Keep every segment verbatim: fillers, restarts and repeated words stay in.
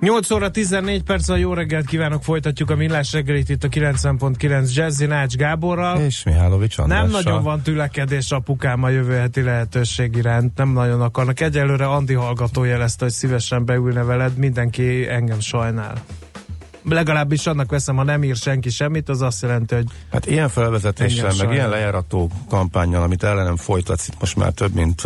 nyolc óra tizennégy perc, a jó reggelt kívánok, folytatjuk a Millás reggelit itt a kilencven pont kilenc Jazzy, Nács Gáborral. És Mihálovics Andrással. Nem nagyon van tülekedés apukám a jövő heti lehetőség iránt, nem nagyon akarnak. Egyelőre Andi hallgató jelezte, hogy szívesen beülne veled, mindenki engem sajnál. Legalábbis annak veszem, ha nem ír senki semmit, az azt jelenti, hogy... Hát ilyen felvezetéssel, meg ilyen lejárató kampánnyal, amit ellenem folytatsz itt most már több mint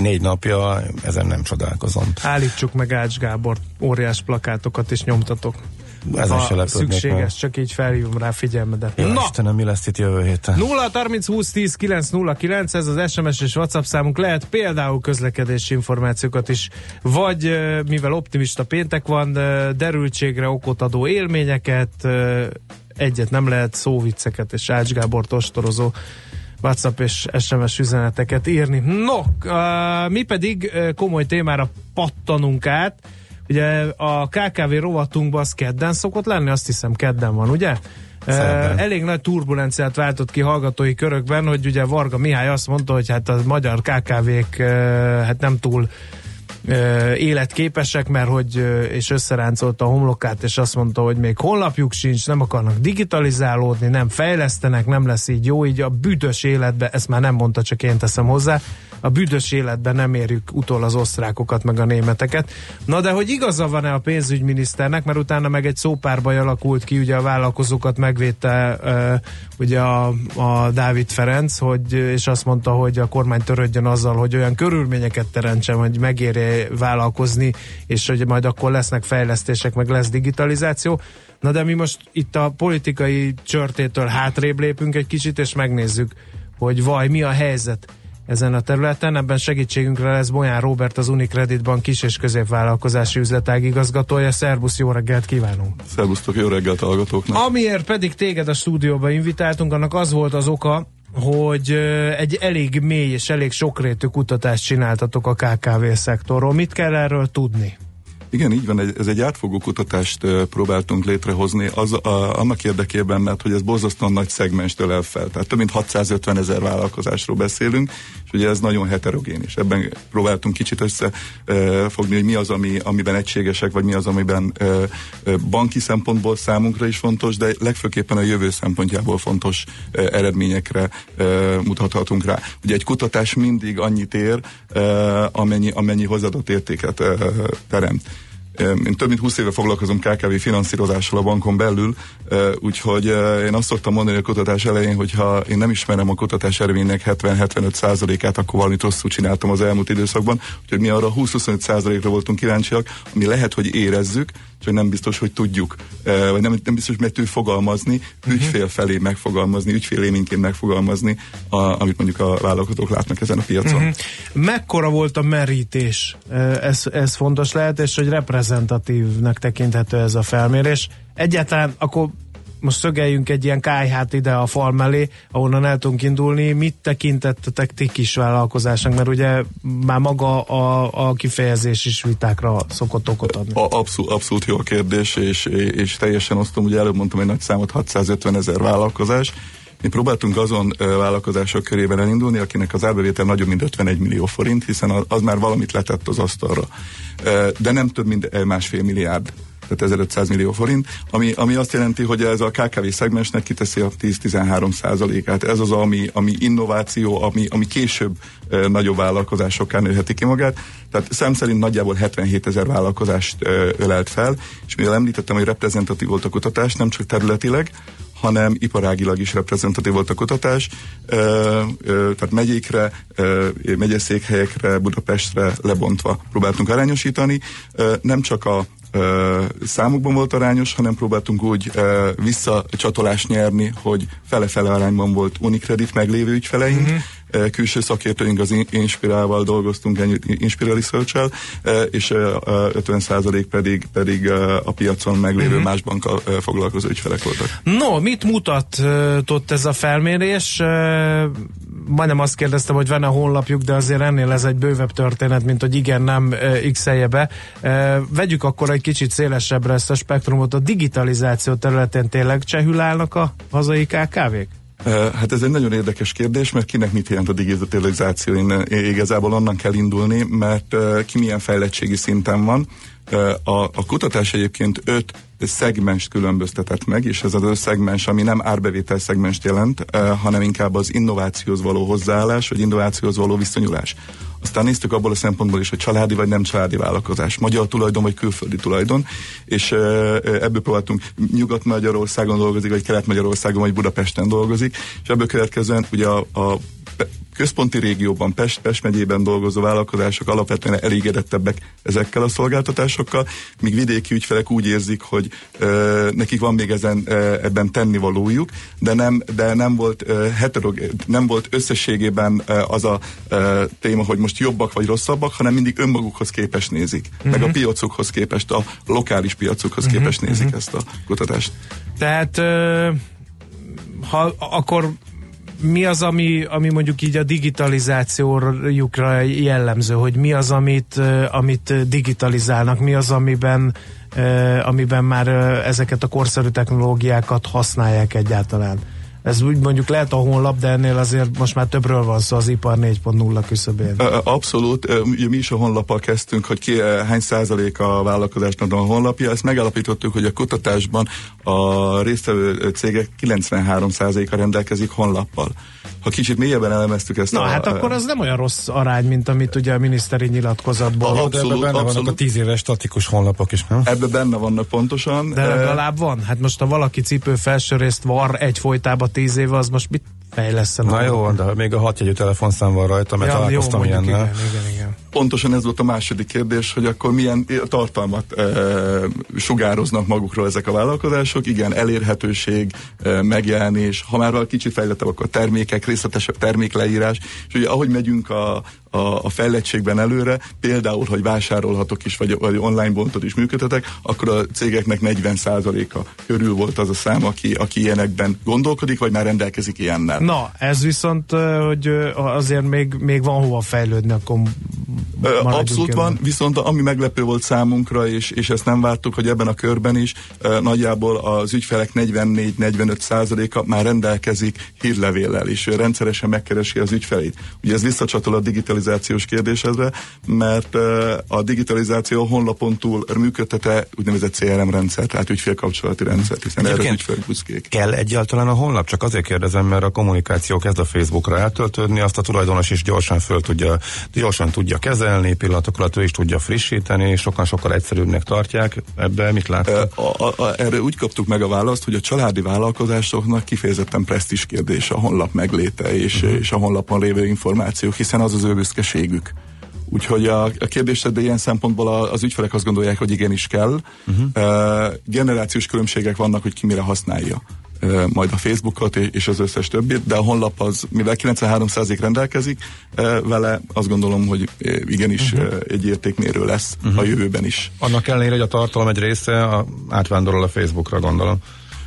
négy napja, ezen nem csodálkozom. Állítsuk meg Ács Gábor, óriás plakátokat is nyomtatok. Ezen ha szükséges, meg. Csak így felhívom rá figyelmedet. Jó, na! Istenem, mi lesz itt jövő héten? nulla harminc húsz tíz kilenc nulla kilenc, ez az es em es és WhatsApp számunk. Lehet például közlekedési információkat is, vagy mivel optimista péntek van, derültségre okot adó élményeket, egyet nem lehet, szóvicceket és Ács Gábort ostorozó WhatsApp és es em es üzeneteket írni. No, mi pedig komoly témára pattanunk át. Ugye a ká ká vé rovatunkban az kedden szokott lenni, azt hiszem kedden van, ugye? Szerintem. Elég nagy turbulenciát váltott ki hallgatói körökben, hogy ugye Varga Mihály azt mondta, hogy hát a magyar ká ká vék hát nem túl életképesek, mert hogy és összeráncolta a homlokát, és azt mondta, hogy még honlapjuk sincs, nem akarnak digitalizálódni, nem fejlesztenek, nem lesz így jó, így a büdös életbe, ezt már nem mondta, csak én teszem hozzá, a büdös életben nem érjük utol az osztrákokat, meg a németeket. Na de hogy igaza van-e a pénzügyminiszternek, mert utána meg egy szópárbaj alakult ki, ugye a vállalkozókat megvédte ugye a, a Dávid Ferenc, hogy, és azt mondta, hogy a kormány törődjön azzal, hogy olyan körülményeket teremtsen, hogy megérje vállalkozni, és hogy majd akkor lesznek fejlesztések, meg lesz digitalizáció. Na de mi most itt a politikai csörtétől hátrébb lépünk egy kicsit, és megnézzük, hogy vaj, mi a helyzet ezen a területen. Ebben segítségünkre lesz Bolyán Róbert, az UniCredit Bank kis- és középvállalkozási üzletág igazgatója. Szerbusz, jó reggelt kívánunk! Szerbusztok, jó reggelt hallgatóknak! Amiért pedig téged a stúdióba invitáltunk, annak az volt az oka, hogy egy elég mély és elég sokrétű kutatást csináltatok a ká ká vé-szektorról. Mit kell erről tudni? Igen, így van, ez egy átfogó kutatást próbáltunk létrehozni az, a, annak érdekében, mert hogy ez borzasztóan nagy szegmenstől elfel. Tehát több mint hatszázötven ezer vállalkozásról beszélünk, és ugye ez nagyon heterogén is. Ebben próbáltunk kicsit összefogni, hogy mi az, ami, amiben egységesek, vagy mi az, amiben banki szempontból számunkra is fontos, de legfőképpen a jövő szempontjából fontos eredményekre mutathatunk rá. Ugye egy kutatás mindig annyit ér, amennyi, amennyi hozzáadott értéket teremt. Én több mint húsz éve foglalkozom ká ká vé finanszírozással a bankon belül, úgyhogy én azt szoktam mondani a kutatás elején, hogyha én nem ismerem a kutatás eredménynek hetven-hetvenöt százalékát, akkor valamit rosszul csináltam az elmúlt időszakban, úgyhogy mi arra húsz-huszonöt százalékra voltunk kíváncsiak, ami lehet, hogy érezzük, csak nem biztos, hogy tudjuk, vagy nem, nem biztos, hogy meg tudjuk fogalmazni, ügyfél felé megfogalmazni, ügyfél élményként megfogalmazni, a, amit mondjuk a vállalkozók látnak ezen a piacon. Uh-huh. Mekkora volt a merítés? Ez, ez fontos lehet, és hogy reprezentatívnek tekinthető ez a felmérés. Egyáltalán akkor most szögeljünk egy ilyen kályhát ide a fal mellé, ahonnan el tudunk indulni. Mit tekintettetek ti kis vállalkozásnak? Mert ugye már maga a, a kifejezés is vitákra szokott okot adni. Abszolút, abszolút jó a kérdés, és, és teljesen osztom, ugye előbb mondtam egy nagy számot, hatszázötven ezer vállalkozás. Mi próbáltunk azon vállalkozások körében elindulni, akinek az árbevétel nagyobb, mint ötvenegy millió forint, hiszen az már valamit letett az asztalra. De nem több, mint másfél milliárd. Tehát ezerötszáz millió forint, ami, ami azt jelenti, hogy ez a ká ká vé szegmensnek kiteszi a tíz-tizenhárom százalékát. Ez az, ami, ami innováció, ami, ami később e, nagyobb vállalkozásokká nőheti ki magát. Tehát szám szerint nagyjából hetvenhét ezer vállalkozást e, ölelt fel, és mivel említettem, hogy reprezentatív volt a kutatás, nem csak területileg, hanem iparágilag is reprezentatív volt a kutatás, e, e, tehát megyékre, e, megyeszékhelyekre, Budapestre lebontva próbáltunk arányosítani. E, nem csak a számukban volt arányos, hanem próbáltunk úgy visszacsatolást nyerni, hogy fele-fele arányban volt UniCredit meglévő ügyfeleink, uh-huh. külső szakértőink, az Inspirával dolgoztunk, Inspira Research-el, és ötven százalék pedig, pedig a piacon meglévő uh-huh. más bankkal foglalkozó ügyfelek voltak. No, mit mutatott ez a felmérés? Majdnem azt kérdeztem, hogy van a honlapjuk, de azért ennél ez egy bővebb történet, mint hogy igen, nem x-elje be. Vegyük akkor egy kicsit szélesebbre ezt a spektrumot. A digitalizáció területén tényleg csehül állnak a hazai ká ká vék? Hát ez egy nagyon érdekes kérdés, mert kinek mit jelent a digitalizáció? Innen igazából onnan kell indulni, mert ki milyen fejlettségi szinten van. A, a kutatás egyébként öt szegmens különböztetett meg, és ez az öt szegmens, ami nem árbevétel szegmens jelent, hanem inkább az innovációhoz való hozzáállás, vagy innovációhoz való viszonyulás. Aztán néztük abból a szempontból is, hogy családi vagy nem családi vállalkozás, magyar tulajdon vagy külföldi tulajdon, és ebből próbáltunk, Nyugat-Magyarországon dolgozik, vagy Kelet-Magyarországon, vagy Budapesten dolgozik, és ebből következően ugye a, a központi régióban, Pest, Pest megyében dolgozó vállalkozások alapvetően elégedettebbek ezekkel a szolgáltatásokkal, míg vidéki ügyfelek úgy érzik, hogy ö, nekik van még ezen, ö, ebben tennivalójuk, de nem, de nem volt ö, heterogén, nem volt összességében ö, az a ö, téma, hogy most jobbak vagy rosszabbak, hanem mindig önmagukhoz képest nézik, uh-huh. meg a piacukhoz képest, a lokális piacukhoz uh-huh. képest nézik uh-huh. ezt a kutatást. Tehát ö, ha akkor mi az, ami, ami mondjuk így a digitalizációjukra jellemző, hogy mi az, amit, amit digitalizálnak, mi az, amiben, amiben már ezeket a korszerű technológiákat használják egyáltalán? Ez úgy mondjuk lehet a honlap, de ennél azért most már többről van szó az ipar négy pont nulla küszöbén. Abszolút. Mi is a honlappal kezdtünk, hogy ki, hány százalék a vállalkozásnak a honlapja. Ezt megállapítottuk, hogy a kutatásban a résztvevő cégek kilencvenhárom százaléka rendelkezik honlappal. Ha kicsit mélyebben elemeztük ezt. Na, a, hát akkor az nem olyan rossz arány, mint amit ugye a miniszteri nyilatkozatban. Abszolút, de ebben benne vannak a tíz éves statikus honlapok is, nem? Ebben benne vannak pontosan. De legalább van. Hát most ha valaki cipő felső részt var egyfolytában tíz éve, az most mit fejlesztem? Na jó, van, de még a hatjegyű telefonszám van rajta, mert ja, találkoztam jó, ilyennel. Igen, igen, igen. Pontosan ez volt a második kérdés, hogy akkor milyen tartalmat e, sugároznak magukról ezek a vállalkozások. Igen, elérhetőség, e, megjelenés, ha már kicsit fejlettebb, akkor termékek, részletesebb termékleírás, és ugye ahogy megyünk a A, a fejlettségben előre, például, hogy vásárolhatok is, vagy, vagy online bontot is működtetek, akkor a cégeknek negyven százaléka körül volt az a szám, aki, aki ilyenekben gondolkodik, vagy már rendelkezik ilyennel. Na, ez viszont, hogy azért még, még van hova fejlődni, akkor abszolút van, jön. Viszont ami meglepő volt számunkra, és, és ezt nem vártuk, hogy ebben a körben is nagyjából az ügyfelek negyvennégy-negyvenöt százaléka már rendelkezik hírlevéllel, és rendszeresen megkeresi az ügyfelét. Ugye ez visszacsatol a digitalizáció kérdésedre, mert a digitalizáció honlapon túl működtete úgynevezett cé er em rendszer, tehát ügyfélkapcsolati rendszer, hiszen erre ügyfélbuszkék. Kell egyáltalán a honlap? Csak azért kérdezem, mert a kommunikáció kezd a Facebookra eltöltődni, azt a tulajdonos is gyorsan föl tudja, gyorsan tudja kezelni, pillanatok alatt ő is tudja frissíteni, sokan-sokkal egyszerűbbnek tartják. Ebben mit láttak? Erre úgy kaptuk meg a választ, hogy a családi vállalkozásoknak kifejezetten presztízs kérdés a honlap megléte és, uh-huh. és a honlapon lévő információk, hiszen az az ő büszkeségük. Úgyhogy a, a kérdésed, de ilyen szempontból az ügyfelek azt gondolják, hogy igenis kell. Uh-huh. Uh, generációs különbségek vannak, hogy ki mire használja uh, majd a Facebookot és az összes többit, de a honlap az, mivel kilencvenhárom százalék rendelkezik uh, vele, azt gondolom, hogy igenis uh-huh. uh, egy értékmérő lesz uh-huh. a jövőben is. Annak ellenére, hogy a tartalom egy része a, átvándorol a Facebookra, gondolom.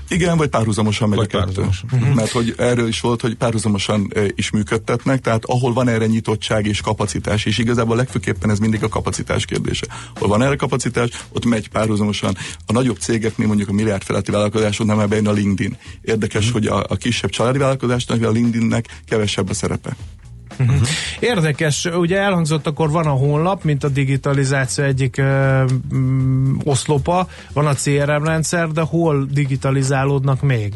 Igen, vagy párhuzamosan megy a kettő. Uh-huh. Mert hogy erről is volt, hogy párhuzamosan e, is működtetnek, tehát ahol van erre nyitottság és kapacitás, és igazából legfőképpen ez mindig a kapacitás kérdése. Hol van erre kapacitás, ott megy párhuzamosan. A nagyobb cégeknél, mondjuk a milliárd feletti vállalkozásoknál már bejön a LinkedIn. Érdekes, uh-huh. hogy a, a kisebb családi vállalkozásnak, a LinkedInnek kevesebb a szerepe. Uh-huh. Érdekes, ugye elhangzott, akkor van a honlap, mint a digitalizáció egyik ö, oszlopa, van a cé er em rendszer, de hol digitalizálódnak még?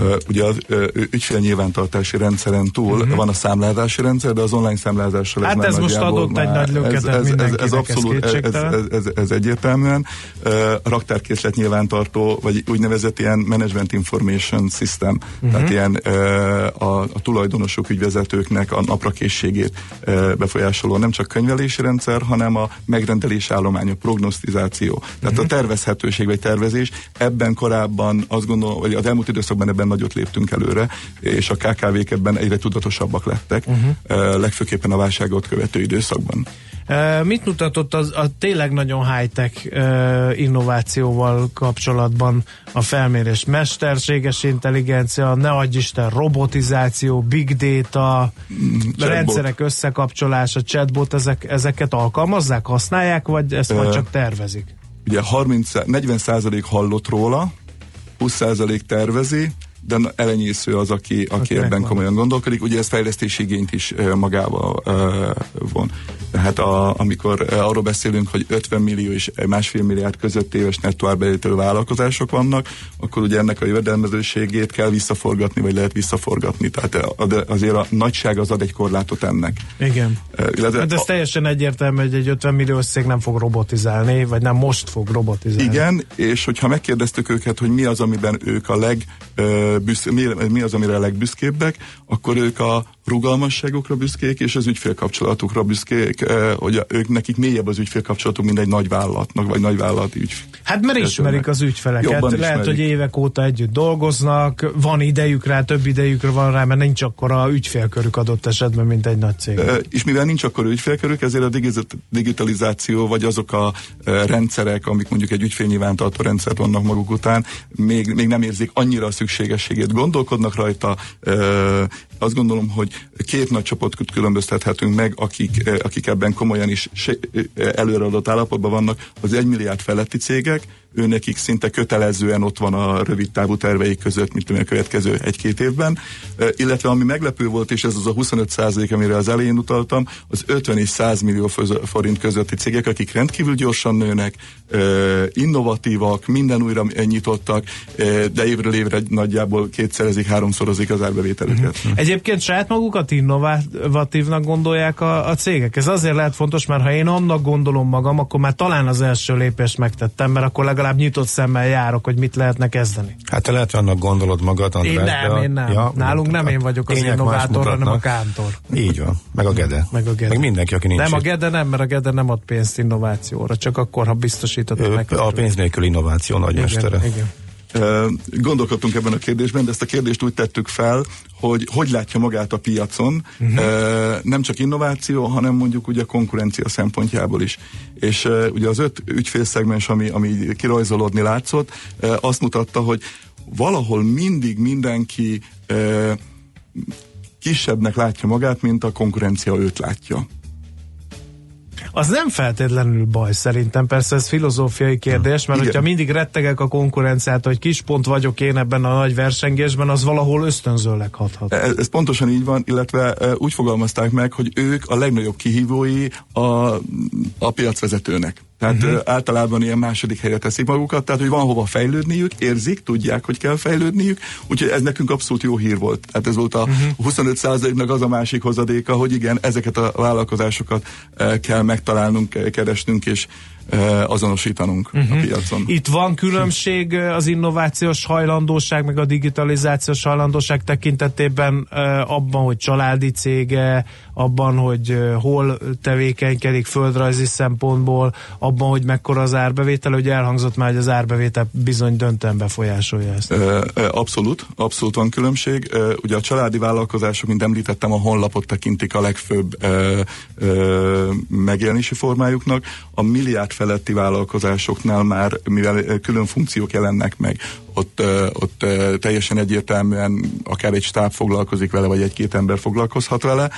Uh, ugye az uh, ügyfél nyilvántartási rendszeren túl uh-huh. van a számlázási rendszer, de az online számlázásra hát ez, ez most adott már egy nagy löketet ez, mindenkinek, ez, ez, abszolút, ez, ez, ez, ez, ez egyértelműen. Uh, a raktárkészlet nyilvántartó, vagy úgynevezett ilyen management information system, uh-huh. tehát ilyen uh, a, a tulajdonosok, ügyvezetőknek a naprakészségét uh, befolyásoló nem csak könyvelési rendszer, hanem a megrendelés állomány, a prognosztizáció. Tehát uh-huh. a tervezhetőség vagy tervezés ebben korábban azt gondolom, hogy az elmúlt időszakban ebben nagyot léptünk előre, és a ká ká vék ebben egyre tudatosabbak lettek, uh-huh. legfőképpen a válságot követő időszakban. Uh, mit mutatott az, a tényleg nagyon high-tech uh, innovációval kapcsolatban a felmérés? Mesterséges intelligencia, ne adj Isten, robotizáció, big data, mm, rendszerek chatbot. Összekapcsolása, chatbot, ezek, ezeket alkalmazzák, használják, vagy ezt majd uh, csak tervezik? Ugye harminc, negyven százalék hallott róla, húsz százalék tervezi, de elenyésző az, aki, aki ebben megvan. Komolyan gondolkodik. Ugye ez fejlesztési igényt is magába von. Tehát a, amikor arról beszélünk, hogy ötven millió és másfél milliárd között éves nettó árbevételű vállalkozások vannak, akkor ugye ennek a jövedelmezőségét kell visszaforgatni, vagy lehet visszaforgatni. Tehát azért a nagyság az ad egy korlátot ennek. Igen. Illetve hát ez a, teljesen egyértelmű, hogy egy ötven millió cég nem fog robotizálni, vagy nem most fog robotizálni. Igen, és hogyha megkérdeztük őket, hogy mi az, amiben ők a leg Büszk, mi az, amire a legbüszkébbek, akkor ők a rugalmasságokra büszkék, és az ügyfélkapcsolatukra büszkék, hogy ők nekik mélyebb az ügyfélkapcsolatuk, mint egy nagyvállalatnak, vagy nagyvállalati ügyfél. Hát mert ismerik az ügyfeleket, jobban lehet, ismerik. Hogy évek óta együtt dolgoznak, van idejük rá, több idejükre van rá, mert nincs akkora ügyfélkörük adott esetben, mint egy nagy cég. És mivel nincs akkora ügyfélkörük, ezért a digitalizáció, vagy azok a rendszerek, amik mondjuk egy ügyfélnyilvántartó rendszert vannak maguk után, még, még nem érzik annyira a szükségességét. Gondolkodnak rajta. Azt gondolom, hogy két nagy csoportot különböztethetünk meg, akik, akik ebben komolyan is előreadott állapotban vannak. Az egymilliárd feletti cégek, őnekik szinte kötelezően ott van a rövid távú terveik között, mint a következő egy-két évben. Illetve ami meglepő volt, és ez az a huszonöt százalék, amire az elején utaltam, az ötven és száz millió forint közötti cégek, akik rendkívül gyorsan nőnek, innovatívak, minden újra nyitottak, de évről évre nagyjából kétszerezik, háromszorozik az árbevételüket. Mm-hmm. Egyébként saját magukat innovatívnak gondolják a, a cégek. Ez azért lehet fontos, mert ha én annak gondolom magam, akkor már talán az első lépést megtettem, mert akkor legalább nyitott szemmel járok, hogy mit lehetne kezdeni. Hát te lehet, hogy annak gondolod magad, András. Én nem, de... én nem. Ja, nálunk nem én vagyok az innovátor, hanem a kántor. Így van. Meg a gede. Meg a gede. Meg mindenki, aki nincs. Nem, a gede nem, mert a gede nem ad pénzt innovációra, csak akkor, ha biztosított meg. A pénz nélkül innováció nagymestere. Igen, igen. Gondolkodtunk ebben a kérdésben, de ezt a kérdést úgy tettük fel, hogy hogy látja magát a piacon, uh-huh. nem csak innováció, hanem mondjuk ugye konkurencia szempontjából is. És ugye az öt ügyfélszegmens, ami, ami kirajzolódni látszott, azt mutatta, hogy valahol mindig mindenki kisebbnek látja magát, mint a konkurencia őt látja. Az nem feltétlenül baj, szerintem. Persze ez filozófiai kérdés, mert igen. hogyha mindig rettegek a konkurenciát, hogy kis pont vagyok én ebben a nagy versengésben, az valahol ösztönzőleg hathat. Ez, ez pontosan így van, illetve úgy fogalmazták meg, hogy ők a legnagyobb kihívói a, a piacvezetőnek. Tehát uh-huh. általában ilyen második helyre teszik magukat, tehát hogy van hova fejlődniük, érzik, tudják, hogy kell fejlődniük, úgyhogy ez nekünk abszolút jó hír volt. Tehát ez volt a uh-huh. huszonöt százaléknak az a másik hozadéka, hogy igen, ezeket a vállalkozásokat kell megtalálnunk, keresnünk és azonosítanunk uh-huh. a piacon. Itt van különbség az innovációs hajlandóság, meg a digitalizációs hajlandóság tekintetében abban, hogy családi cége, abban, hogy hol tevékenykedik földrajzi szempontból, abban, hogy mekkora az árbevétel, hogy elhangzott már, hogy az árbevétel bizony döntően befolyásolja ezt. Abszolút, abszolút van különbség. Ugye a családi vállalkozások, mint említettem, a honlapot tekintik a legfőbb megjelenési formájuknak. A milliárd feletti vállalkozásoknál már, mivel külön funkciók jelennek meg, ott, ott teljesen egyértelműen akár egy stáb foglalkozik vele, vagy egy-két ember foglalkozhat vele.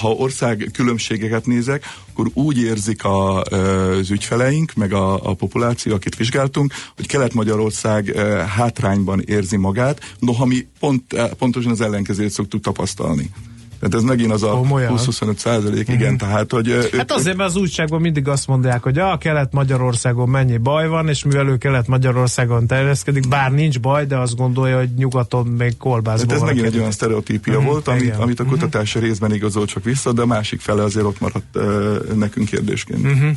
Ha ország különbségeket nézek, akkor úgy érzik a, az ügyfeleink, meg a, a populáció, akit vizsgáltunk, hogy Kelet-Magyarország hátrányban érzi magát, noha mi pont, pontosan az ellenkezőt szoktuk tapasztalni. Tehát ez megint az a húsz-huszonöt százalék, igen, mm-hmm. tehát, hogy... Ők, hát azért, mert az újságban mindig azt mondják, hogy a Kelet-Magyarországon mennyi baj van, és mivel ő Kelet-Magyarországon terjeszkedik, bár nincs baj, de azt gondolja, hogy nyugaton még kolbászban hát ez megint egy olyan sztereotípia mm-hmm. volt, amit, amit a kutatási mm-hmm. részben igazol csak vissza, de a másik fele azért ott maradt uh, nekünk kérdésként. Mm-hmm.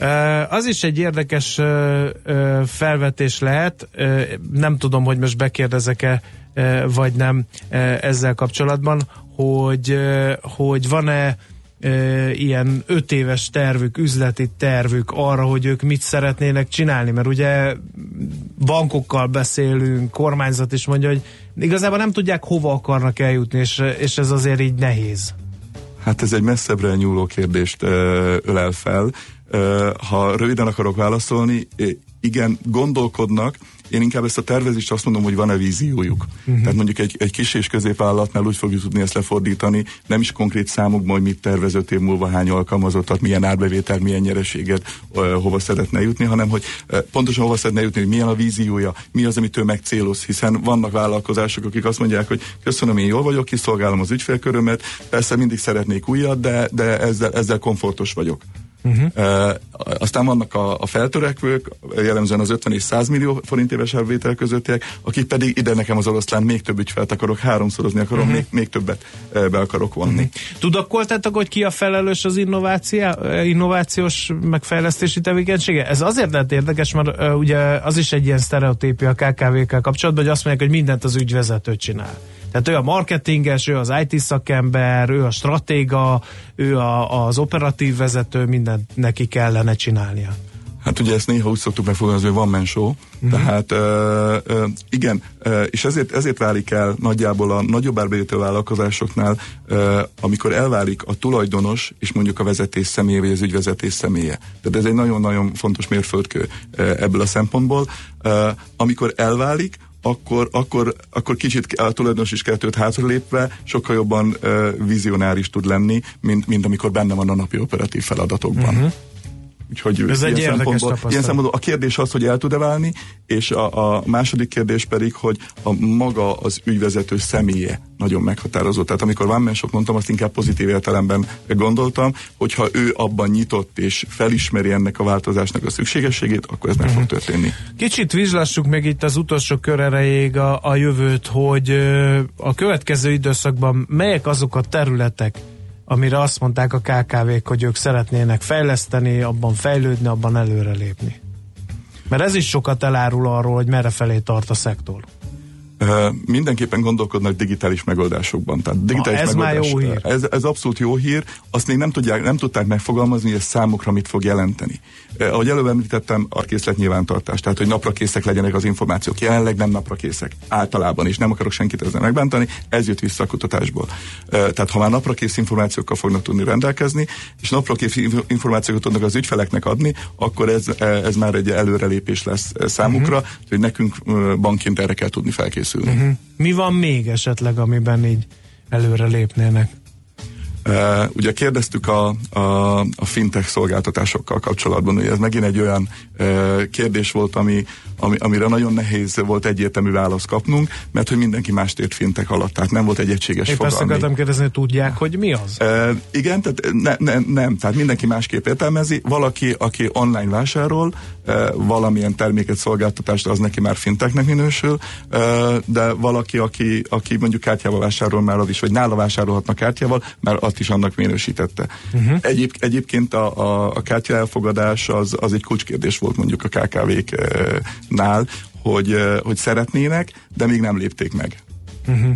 Uh, az is egy érdekes uh, uh, felvetés lehet, uh, nem tudom, hogy most bekérdezek-e, uh, vagy nem uh, ezzel kapcsolatban, hogy, hogy van-e e, ilyen öt éves tervük, üzleti tervük arra, hogy ők mit szeretnének csinálni, mert ugye bankokkal beszélünk, kormányzat is mondja, hogy igazából nem tudják, hova akarnak eljutni, és, és ez azért így nehéz. Hát ez egy messzebbre nyúló kérdést ö, ölel fel. Ö, ha röviden akarok válaszolni, igen, gondolkodnak. Én inkább ezt a tervezést azt mondom, hogy van-e víziójuk. Uh-huh. Tehát mondjuk egy, egy kis és középvállalatnál úgy fogjuk tudni ezt lefordítani, nem is konkrét számokban, hogy mit tervez öt év múlva, hány alkalmazottat, milyen árbevétel, milyen nyereséget, hova szeretne jutni, hanem hogy pontosan hova szeretne jutni, hogy milyen a víziója, mi az, amit ő megcéloz, hiszen vannak vállalkozások, akik azt mondják, hogy köszönöm, én jól vagyok, kiszolgálom az ügyfélkörömet, persze mindig szeretnék újat, de, de ezzel, ezzel komfortos vagyok. Uh-huh. Aztán vannak a, a feltörekvők, jellemzően az ötven és száz millió forint éves árbevétel közöttiek, akik pedig ide nekem az oroszlán még több ügyfelt akarok, háromszorozni akarom, uh-huh. még, még többet be akarok vonni. Uh-huh. Tudakoltátok, hogy ki a felelős az innovációs megfejlesztési tevékenysége? Ez azért lett érdekes, mert uh, ugye az is egy ilyen sztereotípia a ká ká vé-kkel kapcsolatban, hogy azt mondják, hogy mindent az ügyvezető csinál. Tehát ő a marketinges, ő az i té szakember, ő a stratéga, ő a, az operatív vezető, mindent neki kellene csinálnia. Hát ugye ezt néha úgy szoktuk megfogalmazni, hogy van mensó, mm-hmm. tehát ö, ö, igen, ö, és ezért, ezért válik el nagyjából a nagyobb árbevételű vállalkozásoknál, ö, amikor elválik a tulajdonos, és mondjuk a vezetés személye, vagy az ügyvezetés személye. Tehát ez egy nagyon-nagyon fontos mérföldkő ö, ebből a szempontból. Ö, amikor elválik, Akkor, akkor, akkor kicsit a tulajdonos is kettőt hátra lépve sokkal jobban uh, vizionáris tud lenni, mint, mint amikor benne van a napi operatív feladatokban. Uh-huh. Úgyhogy ez egy érdekes tapasztalat. Ilyen szempontból a kérdés az, hogy el tud-e válni, és a, a második kérdés pedig, hogy a maga az ügyvezető személye nagyon meghatározó. Tehát amikor van mensok mondtam, azt inkább pozitív értelemben gondoltam, hogyha ő abban nyitott és felismeri ennek a változásnak a szükségességét, akkor ez meg uh-huh. fog történni. Kicsit vizslássuk meg itt az utolsó kör erejéig a, a jövőt, hogy a következő időszakban melyek azok a területek, amire azt mondták a ká ká vé-k, hogy ők szeretnének fejleszteni, abban fejlődni, abban előrelépni. Mert ez is sokat elárul arról, hogy merre felé tart a szektor. Uh, mindenképpen gondolkodnak digitális megoldásokban. Tehát digitális Na, ez megoldás, már jó hír. Ez, ez abszolút jó hír. Azt még nem, tudják, nem tudták megfogalmazni, hogy ez számukra mit fog jelenteni. Uh, ahogy előbb említettem, a készletnyilvántartás. Tehát, hogy napra készek legyenek az információk. Jelenleg nem napra készek. Általában is. Nem akarok senkit ezzel megbántani. Ez jött vissza a kutatásból. Uh, tehát, ha már napra kész információkkal fognak tudni rendelkezni, és napra kész információkat tudnak az ügyfeleknek adni, akkor ez, ez már egy előrelépés lesz számukra, uh-huh. hogy nekünk bankként erre kell tudni felkészíteni. Uh-huh. Mi van még esetleg, amiben így előre lépnének? Uh, ugye kérdeztük a, a, a fintech szolgáltatásokkal kapcsolatban, ugye ez megint egy olyan uh, kérdés volt, ami, ami, amire nagyon nehéz volt egyértelmű választ kapnunk, mert hogy mindenki mást ért fintech alatt, tehát nem volt egy egységes Épp fogalmi. Épp azt akartam kérdezni, hogy tudják, hogy mi az? Uh, igen, tehát ne, ne, nem, tehát mindenki másképp értelmezi, valaki, aki online vásárol, uh, valamilyen terméket, szolgáltatást, az neki már fintechnek minősül, uh, de valaki, aki, aki mondjuk kártyával vásárol már az is, vagy nála vásárolhatnak kártyával, már azt is annak minősítette. Uh-huh. Egyéb, egyébként a, a, a kártya elfogadás az, az egy kulcskérdés volt mondjuk a ká ká vé-knál, hogy, hogy szeretnének, de még nem lépték meg. Uh-huh.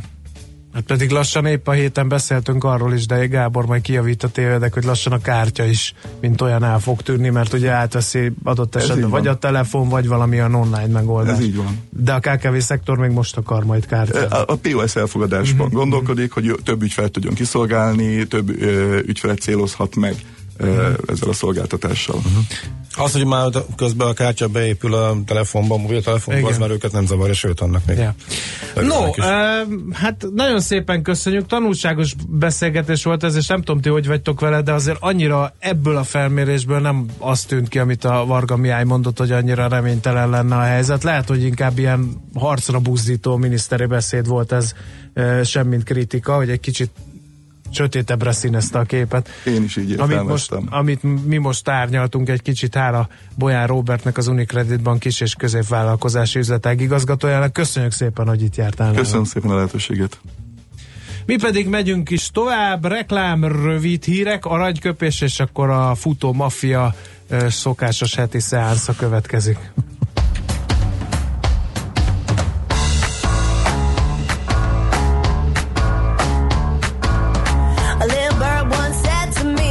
Hát pedig lassan épp a héten beszéltünk arról is, de Gábor majd kijavít a tévedek, hogy lassan a kártya is, mint olyan el fog tűnni, mert ugye átveszi adott esetben vagy a telefon, vagy valamilyen online megoldás. Ez így van. De a ká ká vé szektor még most akar majd kártyát. A pé o es elfogadásban uh-huh. gondolkodik, hogy több ügyfelet tudjon kiszolgálni, több ö, ügyfelet célozhat meg ö, ezzel a szolgáltatással. Uh-huh. Az, hogy már közben a kártya beépül a telefonba, a mobiltelefonba, az már őket nem zavarja, sőt annak még. Yeah. No, uh, hát nagyon szépen köszönjük, tanulságos beszélgetés volt ez, és nem tudom ti, hogy vagytok vele, de azért annyira ebből a felmérésből nem azt tűnt ki, amit a Varga Mihály mondott, hogy annyira reménytelen lenne a helyzet. Lehet, hogy inkább ilyen harcra buzdító miniszteri beszéd volt ez, uh, semmint kritika, hogy egy kicsit sötétebbre színezte a képet. Én is így amit, most, amit mi most tárnyaltunk egy kicsit, hála Bolyán Róbertnek, az UniCredit Bank kis- és középvállalkozási üzletág igazgatójának. Köszönjük szépen, hogy itt jártál. Köszönöm nálam. Szépen a lehetőséget. Mi pedig megyünk is tovább, reklám, rövid hírek, aranyköpés, és akkor a futó maffia szokásos heti szeánsza következik. To me.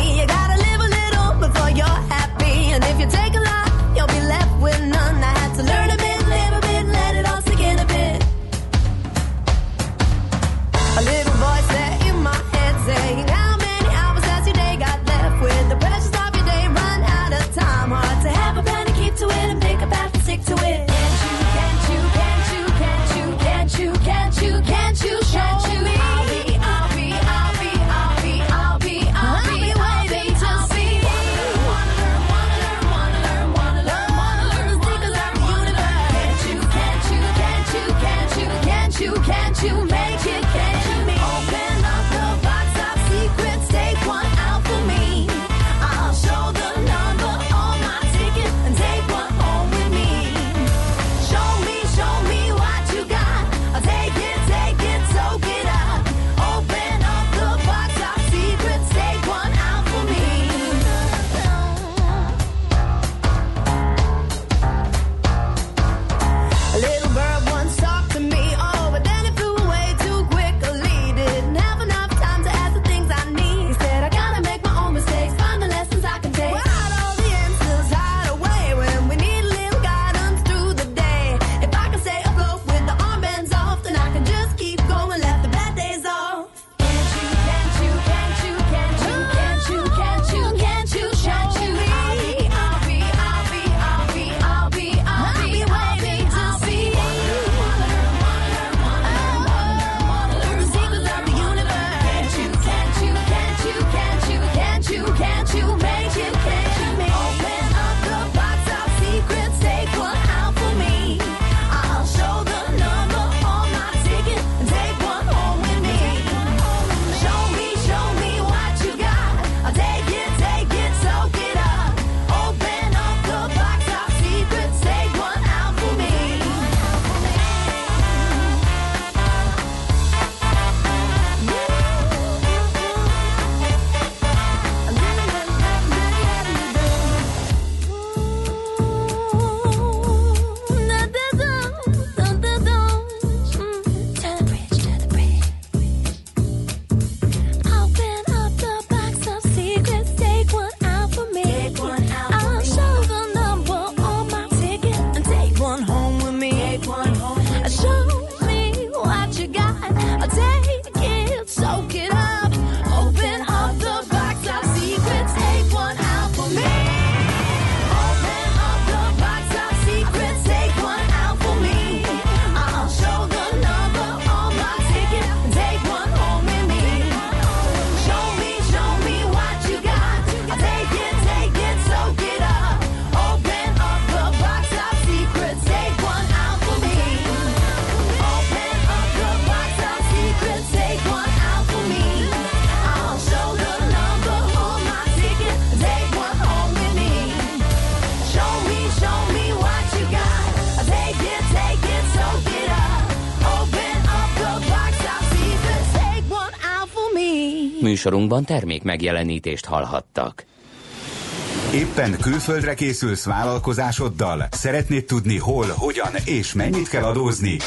Műsorunkban termék megjelenítést hallhattak. Éppen külföldre készülsz vállalkozásoddal? Szeretnéd tudni hol, hogyan és mennyit kell adózni?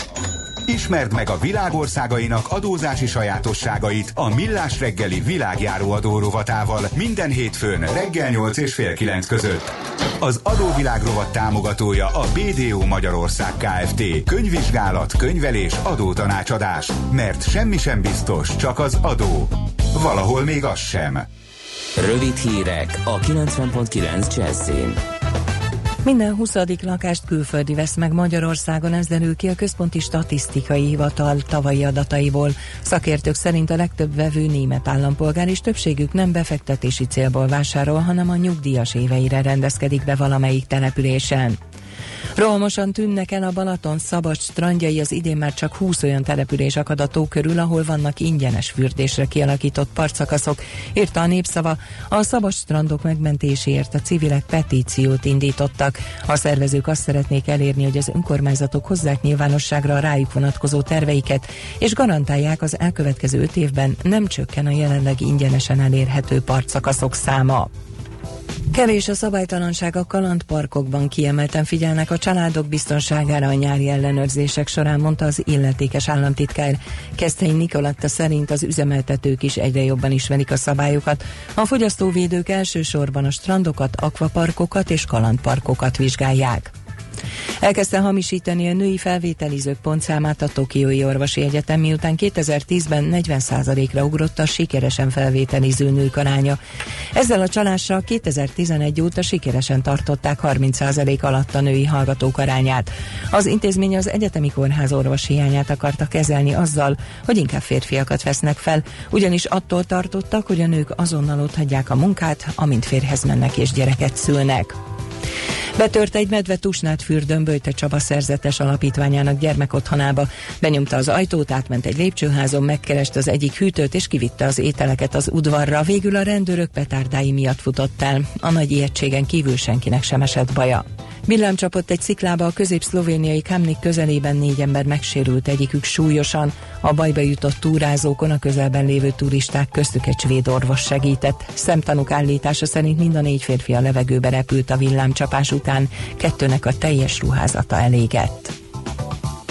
Ismerd meg a világországainak adózási sajátosságait a Millás reggeli világjáró adórovatával minden hétfőn reggel nyolc és fél kilenc között. Az adóvilágrovat támogatója a bé dé o Magyarország Kft. Könyvvizsgálat, könyvelés, adótanácsadás. Mert semmi sem biztos, csak az adó. Valahol még az sem. Rövid hírek a kilencven pont kilenc Jazzin. Minden huszadik lakást külföldi vesz meg Magyarországon, ez derül ki a Központi Statisztikai Hivatal tavalyi adataiból. Szakértők szerint a legtöbb vevő német állampolgár, és többségük nem befektetési célból vásárol, hanem a nyugdíjas éveire rendezkedik be valamelyik településen. Rohamosan tűnnek el a Balaton szabad strandjai, az idén már csak húsz olyan település akad a tó körül, ahol vannak ingyenes fürdésre kialakított partszakaszok, írta a Népszava. A szabad strandok megmentéséért a civilek petíciót indítottak. A szervezők azt szeretnék elérni, hogy az önkormányzatok hozzák nyilvánosságra a rájuk vonatkozó terveiket, és garantálják, az elkövetkező öt évben nem csökken a jelenleg ingyenesen elérhető partszakaszok száma. Kevés a szabálytalanság a kalandparkokban, kiemelten figyelnek a családok biztonságára a nyári ellenőrzések során, mondta az illetékes államtitkár. Keszthely Nikolatta szerint az üzemeltetők is egyre jobban ismerik a szabályokat. A fogyasztóvédők elsősorban a strandokat, akvaparkokat és kalandparkokat vizsgálják. Elkezdte hamisítani a női felvételizők pontszámát a Tokiói Orvosi Egyetem, miután kétezer-tízben negyven százalékra ugrott a sikeresen felvételiző nők aránya. Ezzel a csalással kétezer-tizenegy óta sikeresen tartották harminc százalék alatt a női hallgatók arányát. Az intézmény az egyetemi kórház orvos hiányát akarta kezelni azzal, hogy inkább férfiakat vesznek fel, ugyanis attól tartottak, hogy a nők azonnal otthagyják a munkát, amint férhez mennek és gyereket szülnek. Betört egy medve Tusnád-fürdőn, Böjte Csaba szerzetes alapítványának gyermekotthonába. Benyomta az ajtót, átment egy lépcsőházon, megkereste az egyik hűtőt és kivitte az ételeket az udvarra. Végül a rendőrök petárdái miatt futott el. A nagy ijegységen kívül senkinek sem esett baja. Villám csapott egy sziklába a közép-szlovéniai Kamnik közelében, négy ember megsérült, egyikük súlyosan. A bajba jutott túrázókon a közelben lévő turisták, köztük egy svéd orvos segített. Szemtanúk állítása szerint mind a négy férfi a levegőbe repült a villámcsapás után, kettőnek a teljes ruházata elégett.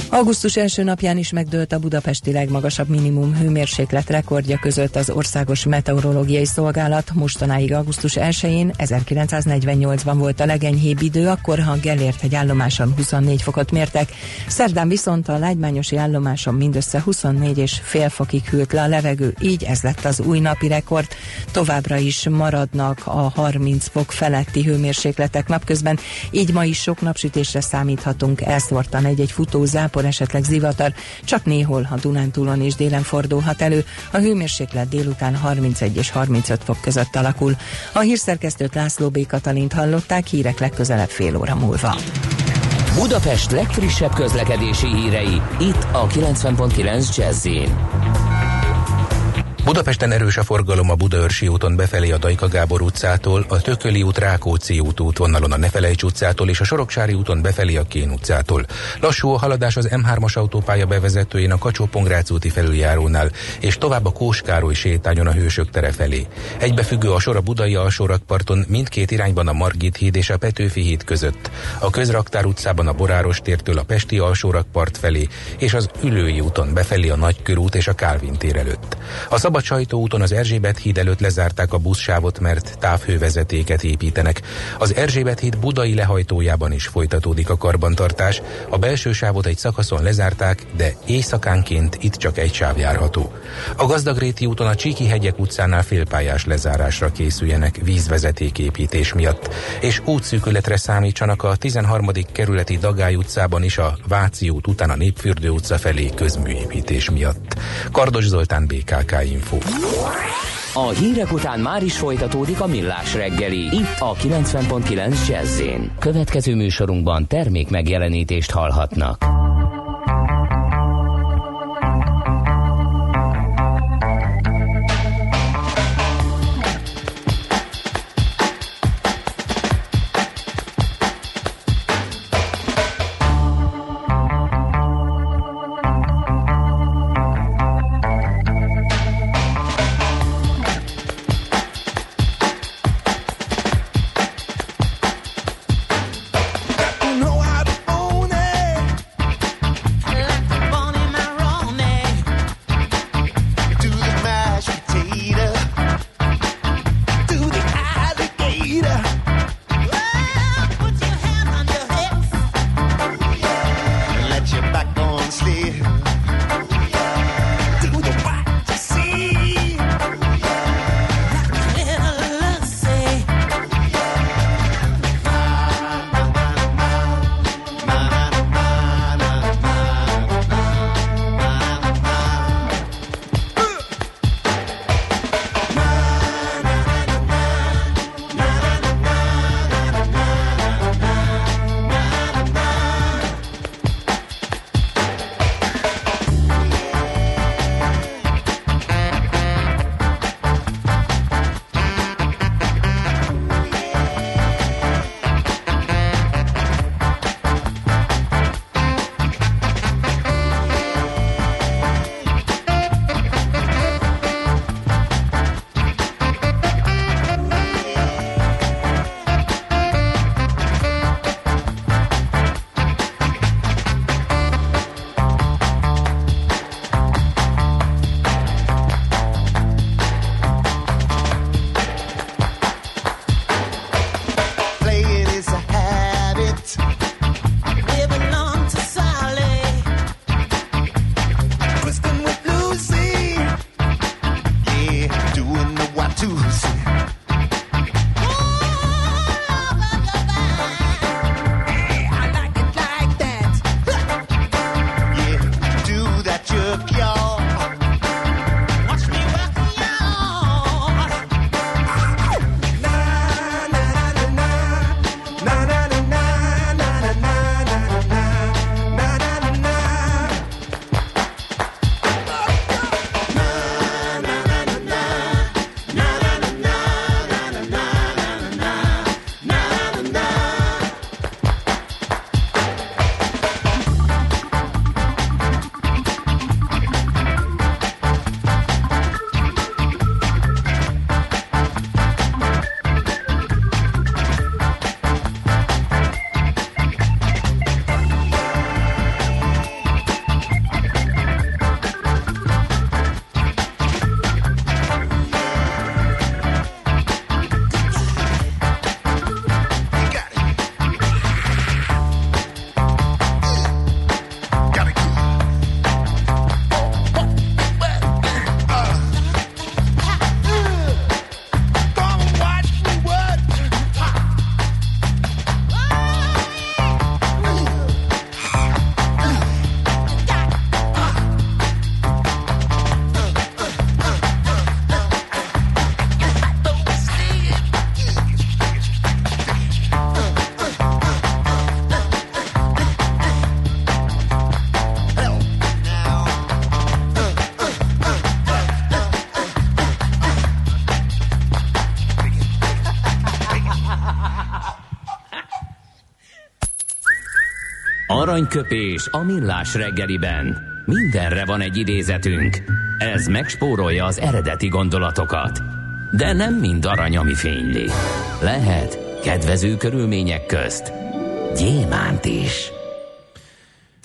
Augusztus első napján is megdőlt a budapesti legmagasabb minimum hőmérséklet rekordja, között az Országos Meteorológiai Szolgálat. Mostanáig augusztus elsején ezerkilencszáznegyvennyolcban volt a legenyhébb idő, akkor a Gellért hegy állomáson huszonnégy fokot mértek. Szerdán viszont a Lágymányosi állomáson mindössze huszonnégy és fél fokig hűlt le a levegő, így ez lett az új napi rekord. Továbbra is maradnak a harminc fok feletti hőmérsékletek napközben, így ma is sok napsütésre számíthatunk, elszórtan egy-egy futó, zápor, esetleg zivatar, csak néhol a Dunántúlon és délen fordulhat elő. A hőmérséklet délután harmincegy és harmincöt fok között alakul. A hírszerkesztőt, László B. Katalint hallották, hírek legközelebb fél óra múlva. Budapest legfrissebb közlekedési hírei, itt a kilencven egész kilenc Jazz-in. Budapesten erős a forgalom a Budaörsi úton befelé a Dajka Gábor utcától, a Tököli út Rákóczi út útvonalon a Nefelejts utcától és a Soroksári úton befelé a Kén utcától. Lassú a haladás az M hármas autópálya bevezetőjén a Kacsó-Pongrác úti felüljárónál, és tovább a Kóskároly sétányon a Hősök tere felé. Egybefüggő a sor a Budai alsórakparton, mindkét irányban a Margit híd és a Petőfi híd között, a Közraktár utcában a Boráros tértől a Pesti alsórakpart felé, és az Ülői úton befelé a Nagykörút és a Kálvin tér előtt. A A Szabadsajtó úton az Erzsébet híd előtt lezárták a buszsávot, mert távhővezetéket építenek. Az Erzsébet híd budai lehajtójában is folytatódik a karbantartás. A belső sávot egy szakaszon lezárták, de éjszakánként itt csak egy sáv járható. A Gazdagréti úton a Csíki-hegyek utcánál félpályás lezárásra készüljenek vízvezetéképítés miatt, és útszűkületre számítsanak a tizenharmadik kerületi Dagály utcában is a Váci út után a Népfürdő utca felé közműépítés miatt. Kardos Zoltán, bé ká ká Info. A hírek után már is folytatódik a Millás reggeli, itt a kilencven egész kilenc Jazz-én. Következő műsorunkban termék megjelenítést hallhatnak. Aranyköpés a millás reggeliben. Mindenre van egy idézetünk. Ez megspórolja az eredeti gondolatokat. De nem mind arany, ami fényli. Lehet kedvező körülmények közt gyémánt is.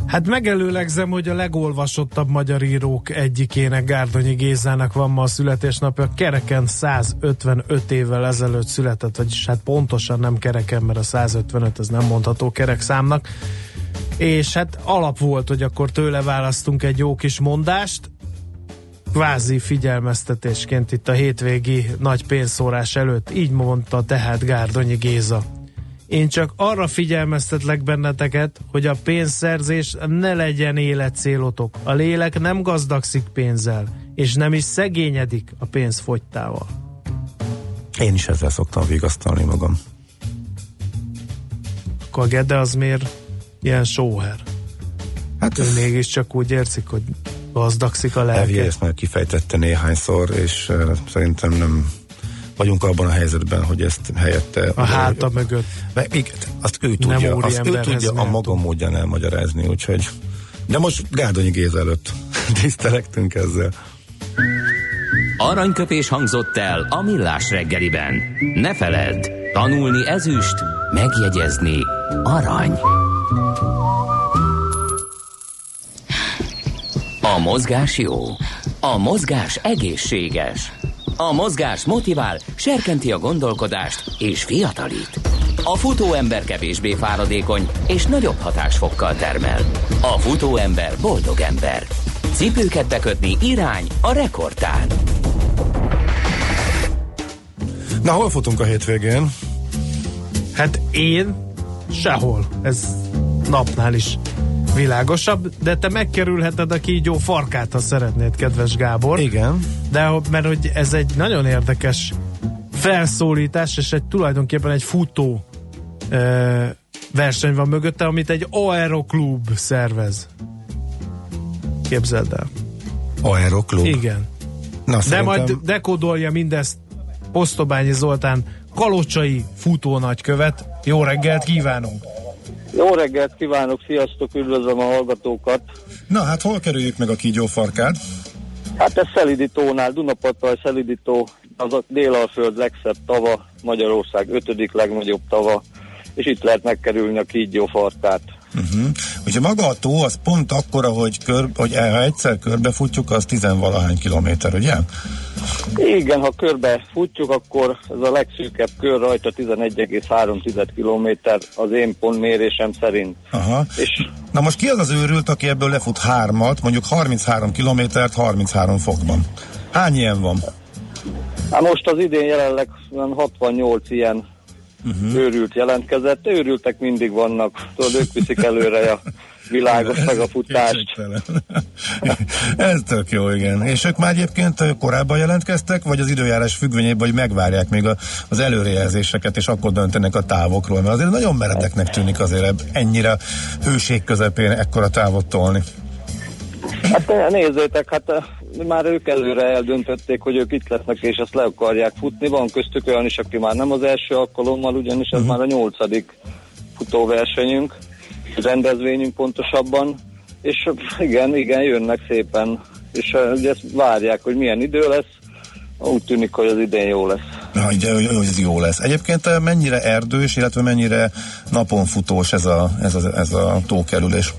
Hát megelőlegzem, hogy a legolvasottabb magyar írók egyikének, Gárdonyi Gézának van ma a születésnapja. Kereken százötvenöt évvel ezelőtt született, vagyis hát pontosan nem kereken, mert a százötvenöt ez nem mondható kerekszámnak. És hát alap volt, hogy akkor tőle választunk egy jó kis mondást, kvázi figyelmeztetésként itt a hétvégi nagy pénzszórás előtt. Így mondta tehát Gárdonyi Géza: én csak arra figyelmeztetlek benneteket, hogy a pénzszerzés ne legyen életcélotok. A lélek nem gazdagszik pénzzel, és nem is szegényedik a pénz fogytával. Én is ezzel szoktam vigasztalni magam. Akkor a Gede az miért ilyen sóher? Hát ő mégiscsak úgy érzik, hogy gazdagszik a lelke. Evi ezt már kifejtette néhányszor, és uh, szerintem nem vagyunk abban a helyzetben, hogy ezt helyette... A háta de, mögött. Mert még azt ő tudja, azt ő tudja a maga módján elmagyarázni, úgyhogy... De most Gárdonyi Géza előtt tisztelektünk ezzel. Aranyköpés hangzott el a millás reggeliben. Ne feledd, tanulni ezüst, megjegyezni arany. A mozgás jó, a mozgás egészséges. A mozgás motivál, serkenti a gondolkodást és fiatalít. A futóember kevésbé fáradékony és nagyobb hatásfokkal termel. A futóember boldog ember. Cipőket bekötni irány a rekordtán. Na, hol futunk a hétvégén? Hát én sehol. Ez napnál is világosabb, de te megkerülheted a kígyó farkát, ha szeretnéd, kedves Gábor. Igen. De mert hogy ez egy nagyon érdekes felszólítás, és egy tulajdonképpen egy futó ö, verseny van mögötte, amit egy aeroklub szervez. Képzeld el. Aeroklub? Igen. Na, szerintem... De majd dekódolja mindezt Posztobányi Zoltán, kalocsai futónagykövet. Jó reggelt kívánunk! Jó reggelt kívánok, sziasztok, üdvözlöm a hallgatókat. Na hát hol kerüljük meg a kígyófarkát? Hát ez Szelidítónál, Dunapataj, Szelidító, az a Délalföld legszebb tava, Magyarország ötödik legnagyobb tava, és itt lehet megkerülni a kígyófarkát. Uh-huh. Ugye maga a tó az pont akkora, hogy, kör, hogy ha egyszer körbefutjuk, az tizenvalahány kilométer, ugye? Igen, ha körbefutjuk, akkor ez a legszűkebb kör rajta tizenegy egész három kilométer az én pont mérésem szerint. Aha. És na most ki az az őrült, aki ebből lefut hármat, mondjuk harminchárom kilométert harminchárom fokban? Hány ilyen van? Hát most az idén jelenleg hatvannyolc ilyen Uh-huh. őrült jelentkezett, őrültek mindig vannak, tudod, ők viszik előre a világot, meg a futást. Ez tök jó, igen. És ők már egyébként korábban jelentkeztek, vagy az időjárás függvényében, vagy megvárják még a, az előrejelzéseket, és akkor döntenek a távokról, mert azért nagyon meredeknek tűnik azért ennyire hőség közepén ekkora távot tolni. Hát nézzétek, hát már ők előre eldöntötték, hogy ők itt lesznek, és ezt le akarják futni. Van köztük olyan is, aki már nem az első alkalommal, ugyanis ez uh-huh. már a nyolcadik futóversenyünk, rendezvényünk pontosabban, és igen, igen, jönnek szépen, és ezt várják, hogy milyen idő lesz. Úgy tűnik, hogy az idén jó lesz. Na, ugye, hogy ez jó lesz. Egyébként mennyire erdős, illetve mennyire naponfutós ez a, ez a, ez a tókerülés?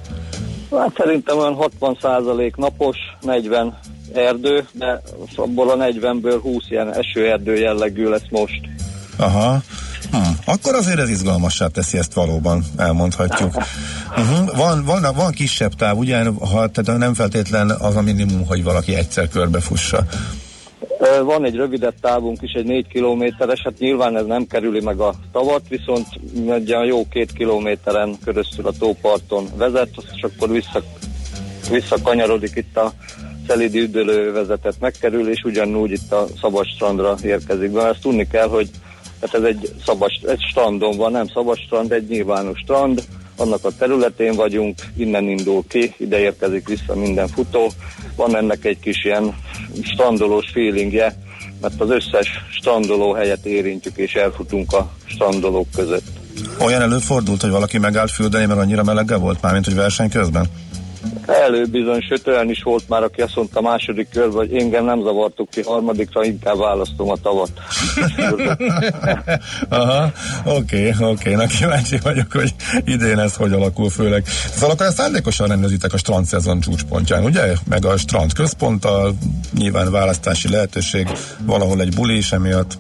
Hát szerintem olyan hatvan százalék napos, negyven erdő, de abból a negyvenből húsz ilyen esőerdő jellegű lesz most. Aha. Hm. Akkor azért ez izgalmassá teszi, ezt valóban elmondhatjuk. Uh-huh. Van, van, van kisebb táv, ugye? Ha, tehát nem feltétlen az a minimum, hogy valaki egyszer körbefussa. Van egy rövidebb távunk is, egy négy kilométeres, hát nyilván ez nem kerüli meg a tavat, viszont egy jó két kilométeren köröztül a tóparton vezet, és akkor vissza, visszakanyarodik itt a szelidi üdülővezetet megkerül, és ugyanúgy itt a szabad strandra érkezik be. Ezt tudni kell, hogy hát ez egy, szabad, egy strandon van, nem szabad strand, egy nyilvános strand, annak a területén vagyunk, innen indul ki, ide érkezik vissza minden futó. Van ennek egy kis ilyen strandolós feelingje, mert az összes strandoló helyet érintjük, és elfutunk a strandolók között. Olyan előfordult, hogy valaki megállt füldeni, mert annyira melege volt, mármint, hogy verseny közben? Előbb bizony, sőt olyan is volt már, aki azt mondta második körben, hogy engem nem zavartuk ki, harmadikra inkább választom a tavat. Aha, oké, oké, na kíváncsi vagyok, hogy idén ez hogy alakul főleg. Szóval akkor ezt szándékosan rendezitek a strand szezon csúcspontján, ugye? Meg a strand központtal, nyilván választási lehetőség, valahol egy buli is emiatt.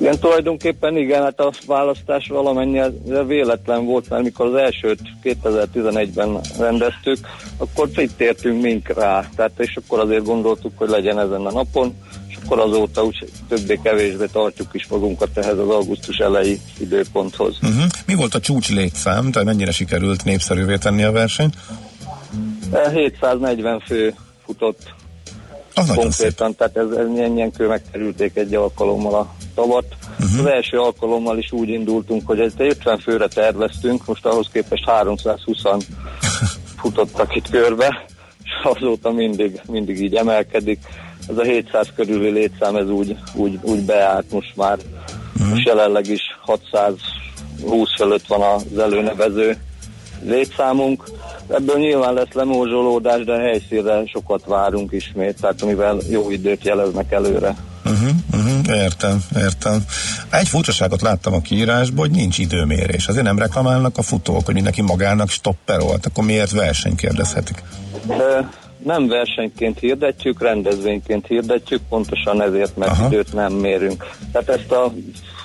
Igen, tulajdonképpen igen, hát a választás valamennyire véletlen volt, mert mikor az elsőt kétezer-tizenegyben rendeztük, akkor itt értünk mink rá, tehát és akkor azért gondoltuk, hogy legyen ezen a napon, és akkor azóta úgy többé-kevésbé tartjuk is magunkat ehhez az augusztus eleji időponthoz. Uh-huh. Mi volt a csúcs létszám, tehát mennyire sikerült népszerűvé tenni a versenyt? hétszáznegyven fő futott. Az konkrétan, tehát ez, ez ilyen kő megkerülték egy alkalommal a tavat. Uh-huh. Az első alkalommal is úgy indultunk, hogy egy ötven főre terveztünk, most ahhoz képest háromszázhúszan futottak itt körbe, és azóta mindig, mindig így emelkedik. Ez a hétszáz körüli létszám, ez úgy, úgy, úgy beállt most már. Uh-huh. Most jelenleg is hatszázhúsz fölött van az előnevező létszámunk. Ebből nyilván lesz lemorzsolódás, de a helyszínre sokat várunk ismét, tehát amivel jó időt jeleznek előre. Uh-huh, uh-huh, értem, értem. Egy furcsaságot láttam a kiírásból, hogy nincs időmérés. Azért nem reklamálnak a futók, hogy mindenki magának stopperolt. Akkor miért verseny kérdezhetik? De nem versenyként hirdetjük, rendezvényként hirdetjük, pontosan ezért, mert aha, időt nem mérünk. Tehát ezt a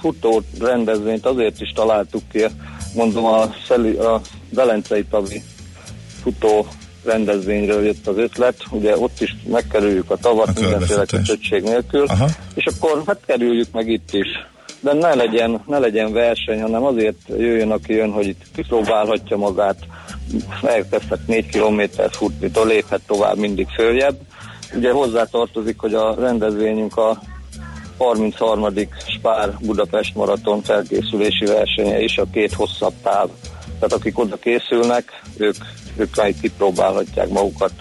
futó rendezvényt azért is találtuk ki, mondom, a, Szeli, a Velencei Tavi futó rendezvényről jött az ötlet, ugye ott is megkerüljük a tavat a mindenféle kötöttség nélkül, aha, és akkor hát kerüljük meg itt is. De ne legyen, ne legyen verseny, hanem azért jöjjön, aki jön, hogy itt kipróbálhatja magát, megkezdhet négy kilométert futni, léphet tovább mindig följebb. Ugye hozzátartozik, hogy a rendezvényünk a harmincharmadik Spár Budapest maraton felkészülési versenye és a két hosszabb táv. Tehát akik oda készülnek, ők, ők majd kipróbálhatják magukat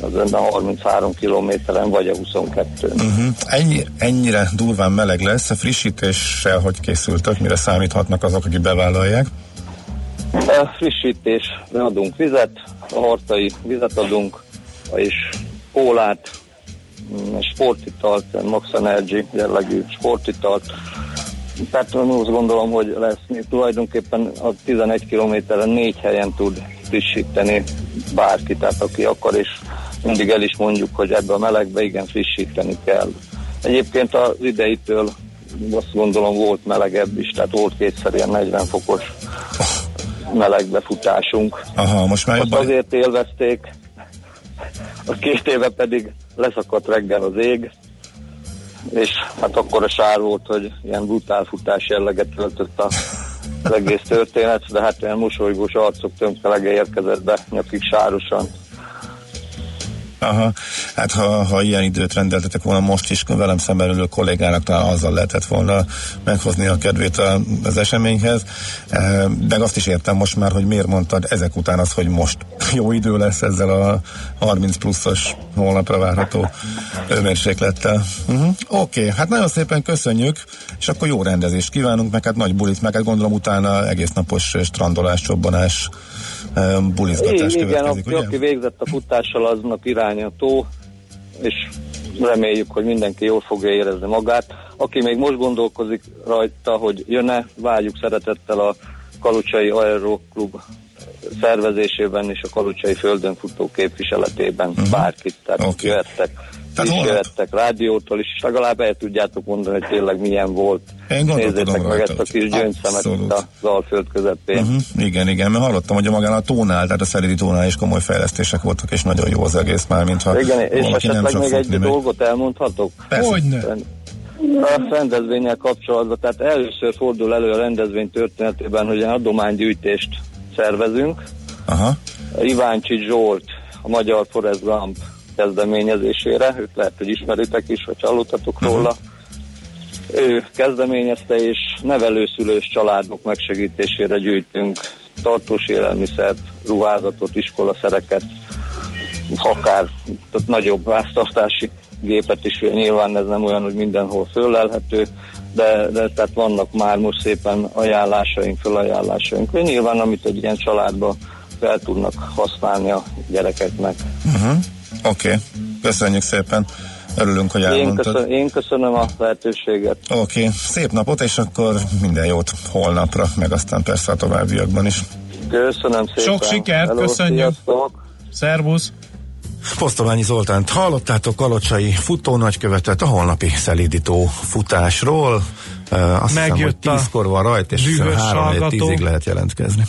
az önben harminchárom kilométeren vagy a huszonkettőn. Uh-huh. Ennyi, ennyire durván meleg lesz, a frissítéssel hogy készültek, mire számíthatnak azok, akik bevállalják? A frissítésre adunk vizet, a hartai vizet adunk, és pólát, sportitalt, Max Energy jellegű sportitalt. Tehát azt gondolom, hogy lesz tulajdonképpen a tizenegy kilométeren négy helyen tud frissíteni bárki, tehát aki akar, és mindig el is mondjuk, hogy ebbe a melegbe igen frissíteni kell. Egyébként az ideitől azt gondolom volt melegebb is, tehát volt kétszer ilyen negyven fokos melegbefutásunk. Aha, most már jobban... azért élvezték, a két éve pedig leszakadt reggel az ég, és hát akkor a sár volt, hogy ilyen brutál futás jelleget öltött a az egész történet, de hát ilyen mosolygós arcok tömkelege érkezett be, nyakig sárosan. Aha, hát ha, ha ilyen időt rendeltetek volna most is, velem szemben ülő kollégának talán azzal lehetett volna meghozni a kedvét az eseményhez, de azt is értem most már, hogy miért mondtad ezek után az, hogy most jó idő lesz ezzel a harminc pluszos holnapra várható hőmérséklettel. Uh-huh. Oké, okay, hát nagyon szépen köszönjük, és akkor jó rendezést kívánunk, meg hát nagy bulit, meg hát gondolom utána egész napos strandolás, csobbanás, bulizgatás igen, következik, igen, ugye? Aki végzett a futással, aznak irány a tó, és reméljük, hogy mindenki jól fogja érezni magát. Aki még most gondolkozik rajta, hogy jön-e, várjuk szeretettel a Kalucsai Aero Klub szervezésében és a Kalucsai földönfutó képviseletében uh-huh, bárkit, tehát okay, jöhettek. Tehát is jöhettek rádiótól is, és legalább el tudjátok mondani, hogy tényleg milyen volt. Nézzétek meg ezt a kis gyöngyszemet itt a Zalföld közepén. Uh-huh. Igen, igen, mert hallottam, hogy a magán a tónál, tehát a Szerédi tónál is komoly fejlesztések voltak, és nagyon jó az egész már, mintha igen, és esetleg még egy meg... dolgot elmondhatok? Hogyne! A rendezvénnyel kapcsolatban, tehát először fordul elő a rendezvény történetében, hogy egy adománygyűjtést szervezünk. Aha. Iváncsi Zsolt, a Magyar Forrest Gump kezdeményezésére, őt lehet, hogy ismeritek is, vagy hallottatok róla. Ő kezdeményezte, és nevelőszülős családok megsegítésére gyűjtünk tartós élelmiszert, ruházatot, iskolaszereket, akár nagyobb háztartási gépet is, nyilván ez nem olyan, hogy mindenhol föllelhető, de, de tehát vannak már most szépen ajánlásaink, felajánlásaink, hogy nyilván amit egy ilyen családban fel tudnak használni a gyerekeknek. Uh-huh. Oké, okay. Köszönjük szépen, örülünk, hogy elmondtad. Én köszönöm, én köszönöm a lehetőséget. Oké, okay. Szép napot, és akkor minden jót holnapra, meg aztán persze a továbbiakban is. Köszönöm szépen. Sok sikert, hello, köszönjük. Sziasztok. Szervusz. Posztobányi Zoltánt hallottátok, kalocsai futónagykövetet a holnapi szelídító futásról. Azt megjött, hiszem, hogy tízkor van rajt, és három tízig lehet jelentkezni.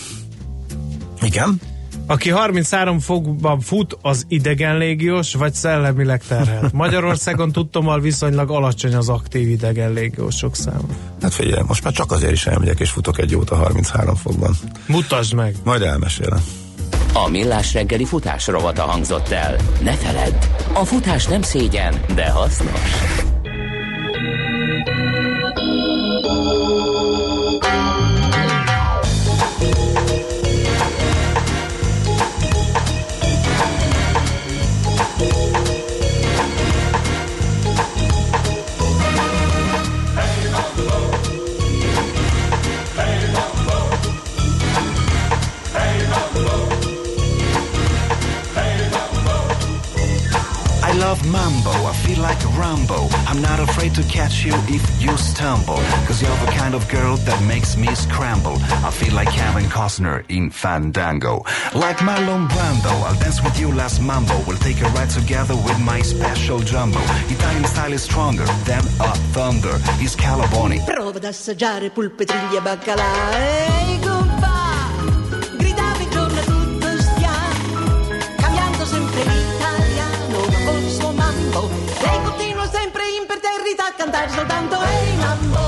Igen? Aki harminchárom fokban fut, az idegenlégiós, vagy szellemileg terhelt. Magyarországon tudtommal viszonylag alacsony az aktív idegenlégiósok száma. Hát figyelj, most már csak azért is elmegyek, és futok egy jót a harminchárom fokban. Mutasd meg! Majd elmesélem. A Millás reggeli futás rovata hangzott el. Ne feledd, a futás nem szégyen, de hasznos. I love mambo, I feel like Rambo. I'm not afraid to catch you if you stumble, 'cause you're the kind of girl that makes me scramble. I feel like Kevin Costner in Fandango. Like Marlon Brando, I'll dance with you last mambo. We'll take a ride together with my special jumbo. Italian style is stronger than a thunder. It's Calaboni. Prova ad assaggiare polpetriglia e baccalà. Ehi, compà, gridavi intorno a tutto stia, cambiando sempre l'italiano col suo mambo. Lei continua sempre imperterrita a cantare soltanto ehi mambo,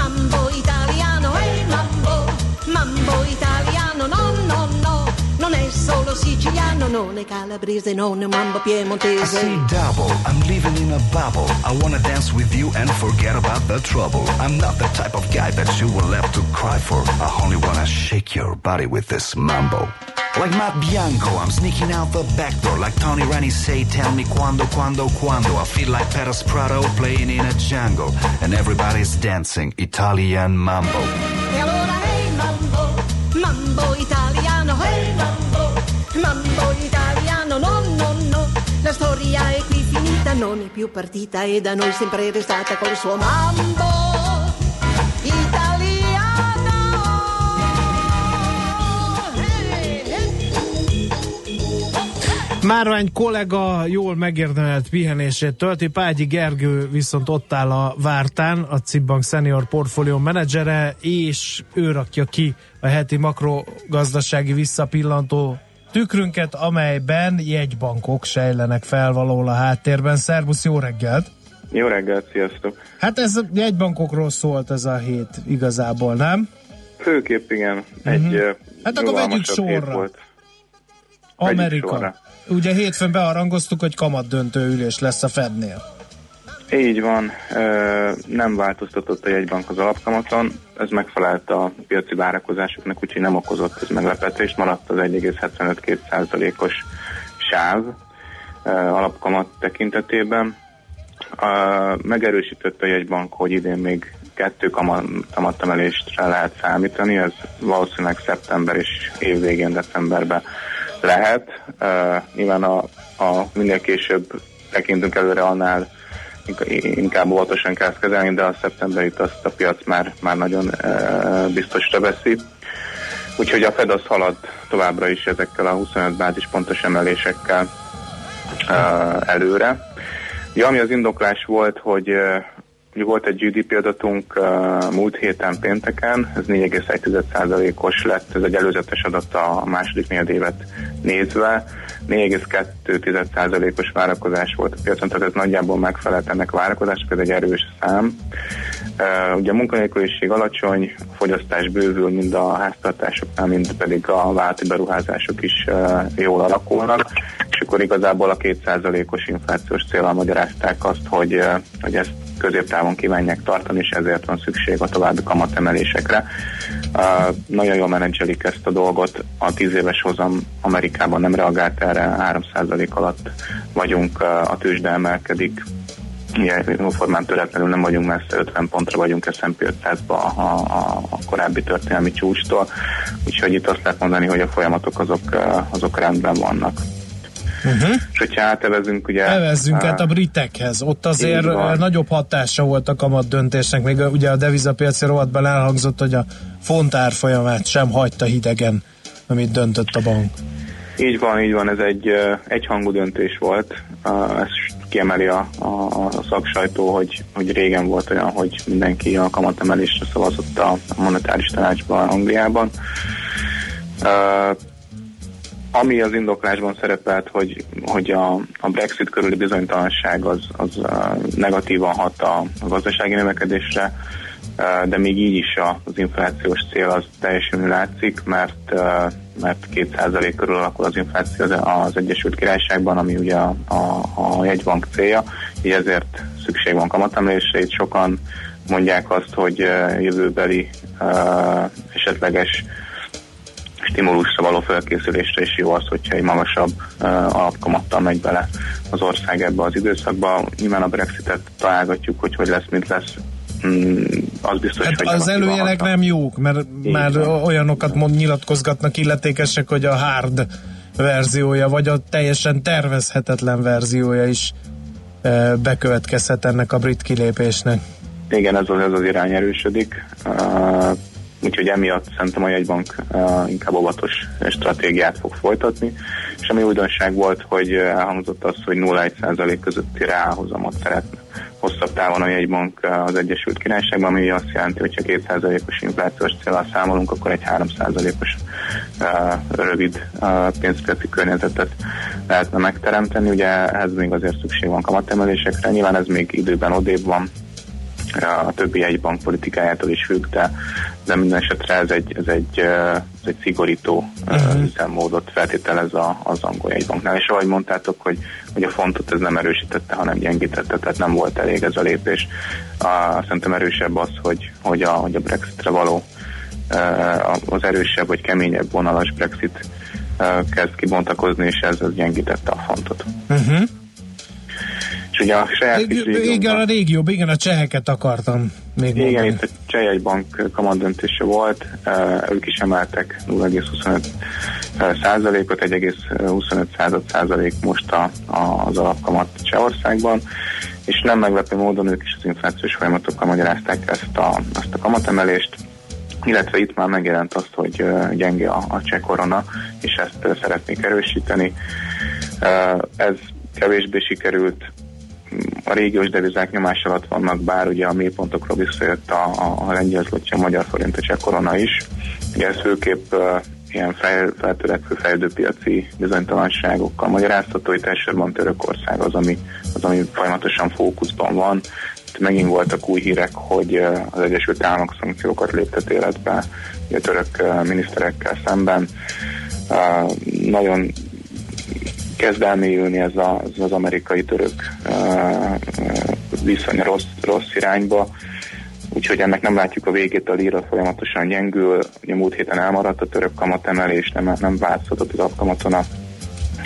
mambo italiano, ehi mambo, mambo italiano. No, no, no, non è solo siciliano, non è calabrese, non è mambo piemontese. I see double, I'm living in a bubble. I wanna dance with you and forget about the trouble. I'm not the type of guy that you will have to cry for. I only wanna shake your body with this mambo. Like Matt Bianco, I'm sneaking out the back door. Like Tony Rani say, tell me quando, quando, quando. I feel like Perez Prado playing in a jungle, and everybody's dancing Italian mambo. E allora, hey mambo, mambo italiano, hey mambo, mambo italiano. No, no, no, la storia è qui finita, non è più partita, e da noi sempre restata col suo mambo italiano. Márvány kollega jól megérdemelt pihenését tölti, Pagyi Gergő viszont ott áll a vártán, a Citibank senior portfólió menedzsere, és ő rakja ki a heti makrogazdasági visszapillantó tükrünket, amelyben jegybankok sejlenek felvalóul a háttérben. Szervusz, jó reggelt! Jó reggelt, sziasztok! Hát ez a jegybankokról szólt ez a hét igazából, nem? Főképp igen, egy uh-huh. Hát akkor vegyük sorra. Volt. Amerika. Sorra. Ugye hétfőn beharangoztuk, hogy kamatdöntő ülés lesz a Fednél. Így van, nem változtatott a jegybank az alapkamaton, ez megfelelt a piaci várakozásoknak, úgyhogy nem okozott ez meglepetést, maradt az egy egész hetvenöt százalékos sáv alapkamat tekintetében. Megerősített a jegybank, hogy idén még kettő kamatemelésre lehet számítani, ez valószínűleg szeptember és évvégén decemberben lehet. Uh, nyilván a, a minél később tekintünk előre, annál inkább óvatosan kell kezelni, de a szeptemberit azt a piac már, már nagyon uh, biztosra veszi. Úgyhogy a Fed az halad továbbra is ezekkel a huszonöt bázispontos emelésekkel uh, előre. Ja, ami az indoklás volt, hogy uh, volt egy gé dé pé adatunk uh, múlt héten pénteken, ez négy egész egy százalékos lett, ez egy előzetes adat a második negyedévet nézve, négy egész kettő százalékos várakozás volt a piacon, tehát ez nagyjából megfelelt ennek a várakozásnak, ez egy erős szám. Uh, ugye a munkanélküliség alacsony, a fogyasztás bővül, mind a háztartásoknál, mind pedig a vállalati beruházások is uh, jól alakulnak, és akkor igazából a két százalékos inflációs céllal magyarázták azt, hogy, uh, hogy ezt középtávon kívánják tartani, és ezért van szükség a további kamatemelésekre. Uh, nagyon jól menedzselik ezt a dolgot, a tíz éves hozam Amerikában nem reagált erre, három százalék alatt vagyunk, uh, a tőzsde emelkedik, ilyen formán töretlenül nem vagyunk messze, ötven pontra vagyunk a S and P ötszázba a, a, a korábbi történelmi csúcstól, úgyhogy itt azt lehet mondani, hogy a folyamatok azok, azok rendben vannak. Uh-huh. És hogyha átevezünk, ugye... Evezzünk át a britekhez. Ott azért nagyobb hatása volt a kamat döntésnek, még ugye a devizapiaci rovatban elhangzott, hogy a font árfolyamát sem hagyta hidegen, amit döntött a bank. Így van, így van, ez egy egyhangú döntés volt. Ezt kiemeli a, a, a szaksajtó, hogy, hogy régen volt olyan, hogy mindenki a kamatemelésre szavazott a monetáris tanácsban, Angliában. Ami az indoklásban szerepelt, hogy, hogy a, a Brexit körüli bizonytalanság az, az negatívan hat a, a gazdasági növekedésre, de még így is az inflációs cél az teljesen látszik, mert, mert két százalék körül alakul az infláció az Egyesült Királyságban, ami ugye a, a, a jegybank célja, így ezért szükség van kamatemelésre. Itt sokan mondják azt, hogy jövőbeli esetleges stimulusra való felkészülésre is jó az, hogyha egy magasabb uh, alapkamattal megy bele az ország ebbe az időszakba. Nyilván a Brexitet találgatjuk, hogy hogy lesz, mint lesz. Mm, az biztos, hát hogy az előjelek nem jók, mert így már van. Olyanokat mond, nyilatkozgatnak illetékesek, hogy a hard verziója, vagy a teljesen tervezhetetlen verziója is uh, bekövetkezhet ennek a brit kilépésnek. Igen, ez az, ez az irány erősödik. Uh, Úgyhogy emiatt szerintem a jegybank uh, inkább óvatos stratégiát fog folytatni, és ami újdonság volt, hogy elhangzott az, hogy nulla egész egy százalék közötti reálhozamot szeretne hosszabb távon a jegybank az Egyesült Királyságban, ami azt jelenti, hogy ha két százalékos inflációs céllal számolunk, akkor egy három százalékos uh, rövid uh, pénzpiaci környezetet lehetne megteremteni. Ugye ehhez még azért szükség van kamatemelésekre, nyilván ez még időben odébb van, a többi jegybank politikájától is függ, de, de minden esetre ez egy, ez egy, ez egy szigorító uh-huh. üzemmódot feltételez az angol jegybanknál. És ahogy mondtátok, hogy, hogy a fontot ez nem erősítette, hanem gyengítette, tehát nem volt elég ez a lépés. A, szerintem erősebb az, hogy, hogy, a, hogy a Brexitre való az erősebb vagy keményebb vonalas Brexit kezd kibontakozni, és ez, ez gyengítette a fontot. Uh-huh. Ugye a saját igen, a régió, igen, a cseheket akartam még igen, mondani. Itt a cseh jegybank kamat döntése volt, ők is emeltek nulla egész huszonöt százalékot, egy egész huszonöt százalék most a, a, az alapkamat Csehországban, és nem meglepő módon ők is az inflációs folyamatokkal magyarázták ezt a, ezt a kamatemelést, illetve itt már megjelent azt, hogy gyenge a, a cseh korona, és ezt szeretnék erősíteni. Ez kevésbé sikerült, a régiós devizák nyomás alatt vannak, bár ugye a mélypontokról visszajött a, a, a lengyel zloty, a magyar forint, a cseh korona is. Ugye ez főképp uh, ilyen fel, feltörekvő fejlődőpiaci bizonytalanságokkal magyarázható, itt elsősorban Törökország az ami, az, ami folyamatosan fókuszban van. Itt megint voltak új hírek, hogy uh, az Egyesült Államok szankciókat léptet életbe a török uh, miniszterekkel szemben. Uh, nagyon kezd elmélyülni ez a, az, az amerikai-török uh, viszony rossz, rossz irányba, úgyhogy ennek nem látjuk a végét, a lira folyamatosan gyengül, ugye múlt héten elmaradt a török kamatemelés, nem, nem változtatott az alapkamaton a,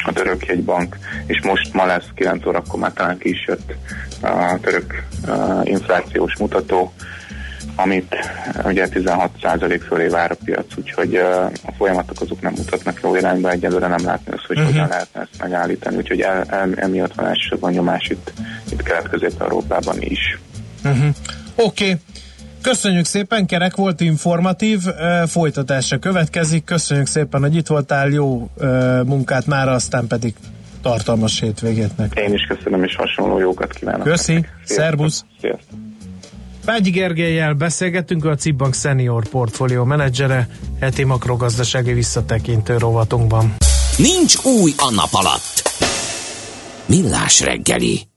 a török jegybank, és most ma lesz kilenc órakor már talán ki is jött a török uh, inflációs mutató, amit ugye tizenhat százalék fölé vár a piac, úgyhogy uh, a folyamatok azok nem mutatnak jó irányba, egyelőre nem látni azt, hogy uh-huh. hogyan lehetne ezt megállítani, úgyhogy el, el, emiatt van elsősorban nyomás itt, itt Kelet-Közép-Európában is. Uh-huh. Oké, okay. Köszönjük szépen, kerek volt, informatív, uh, folytatása következik, köszönjük szépen, hogy itt voltál, jó uh, munkát mára, aztán pedig tartalmas hétvégét nektek. Én is köszönöm, és hasonló jókat kívánok. Köszi, szervusz! Sziasztok! Pagyi Gergelyel beszélgettünk, a Citibank senior portfólió menedzsere, heti makrogazdasági visszatekintő rovatunkban. Nincs új a nap alatt. Millás reggeli.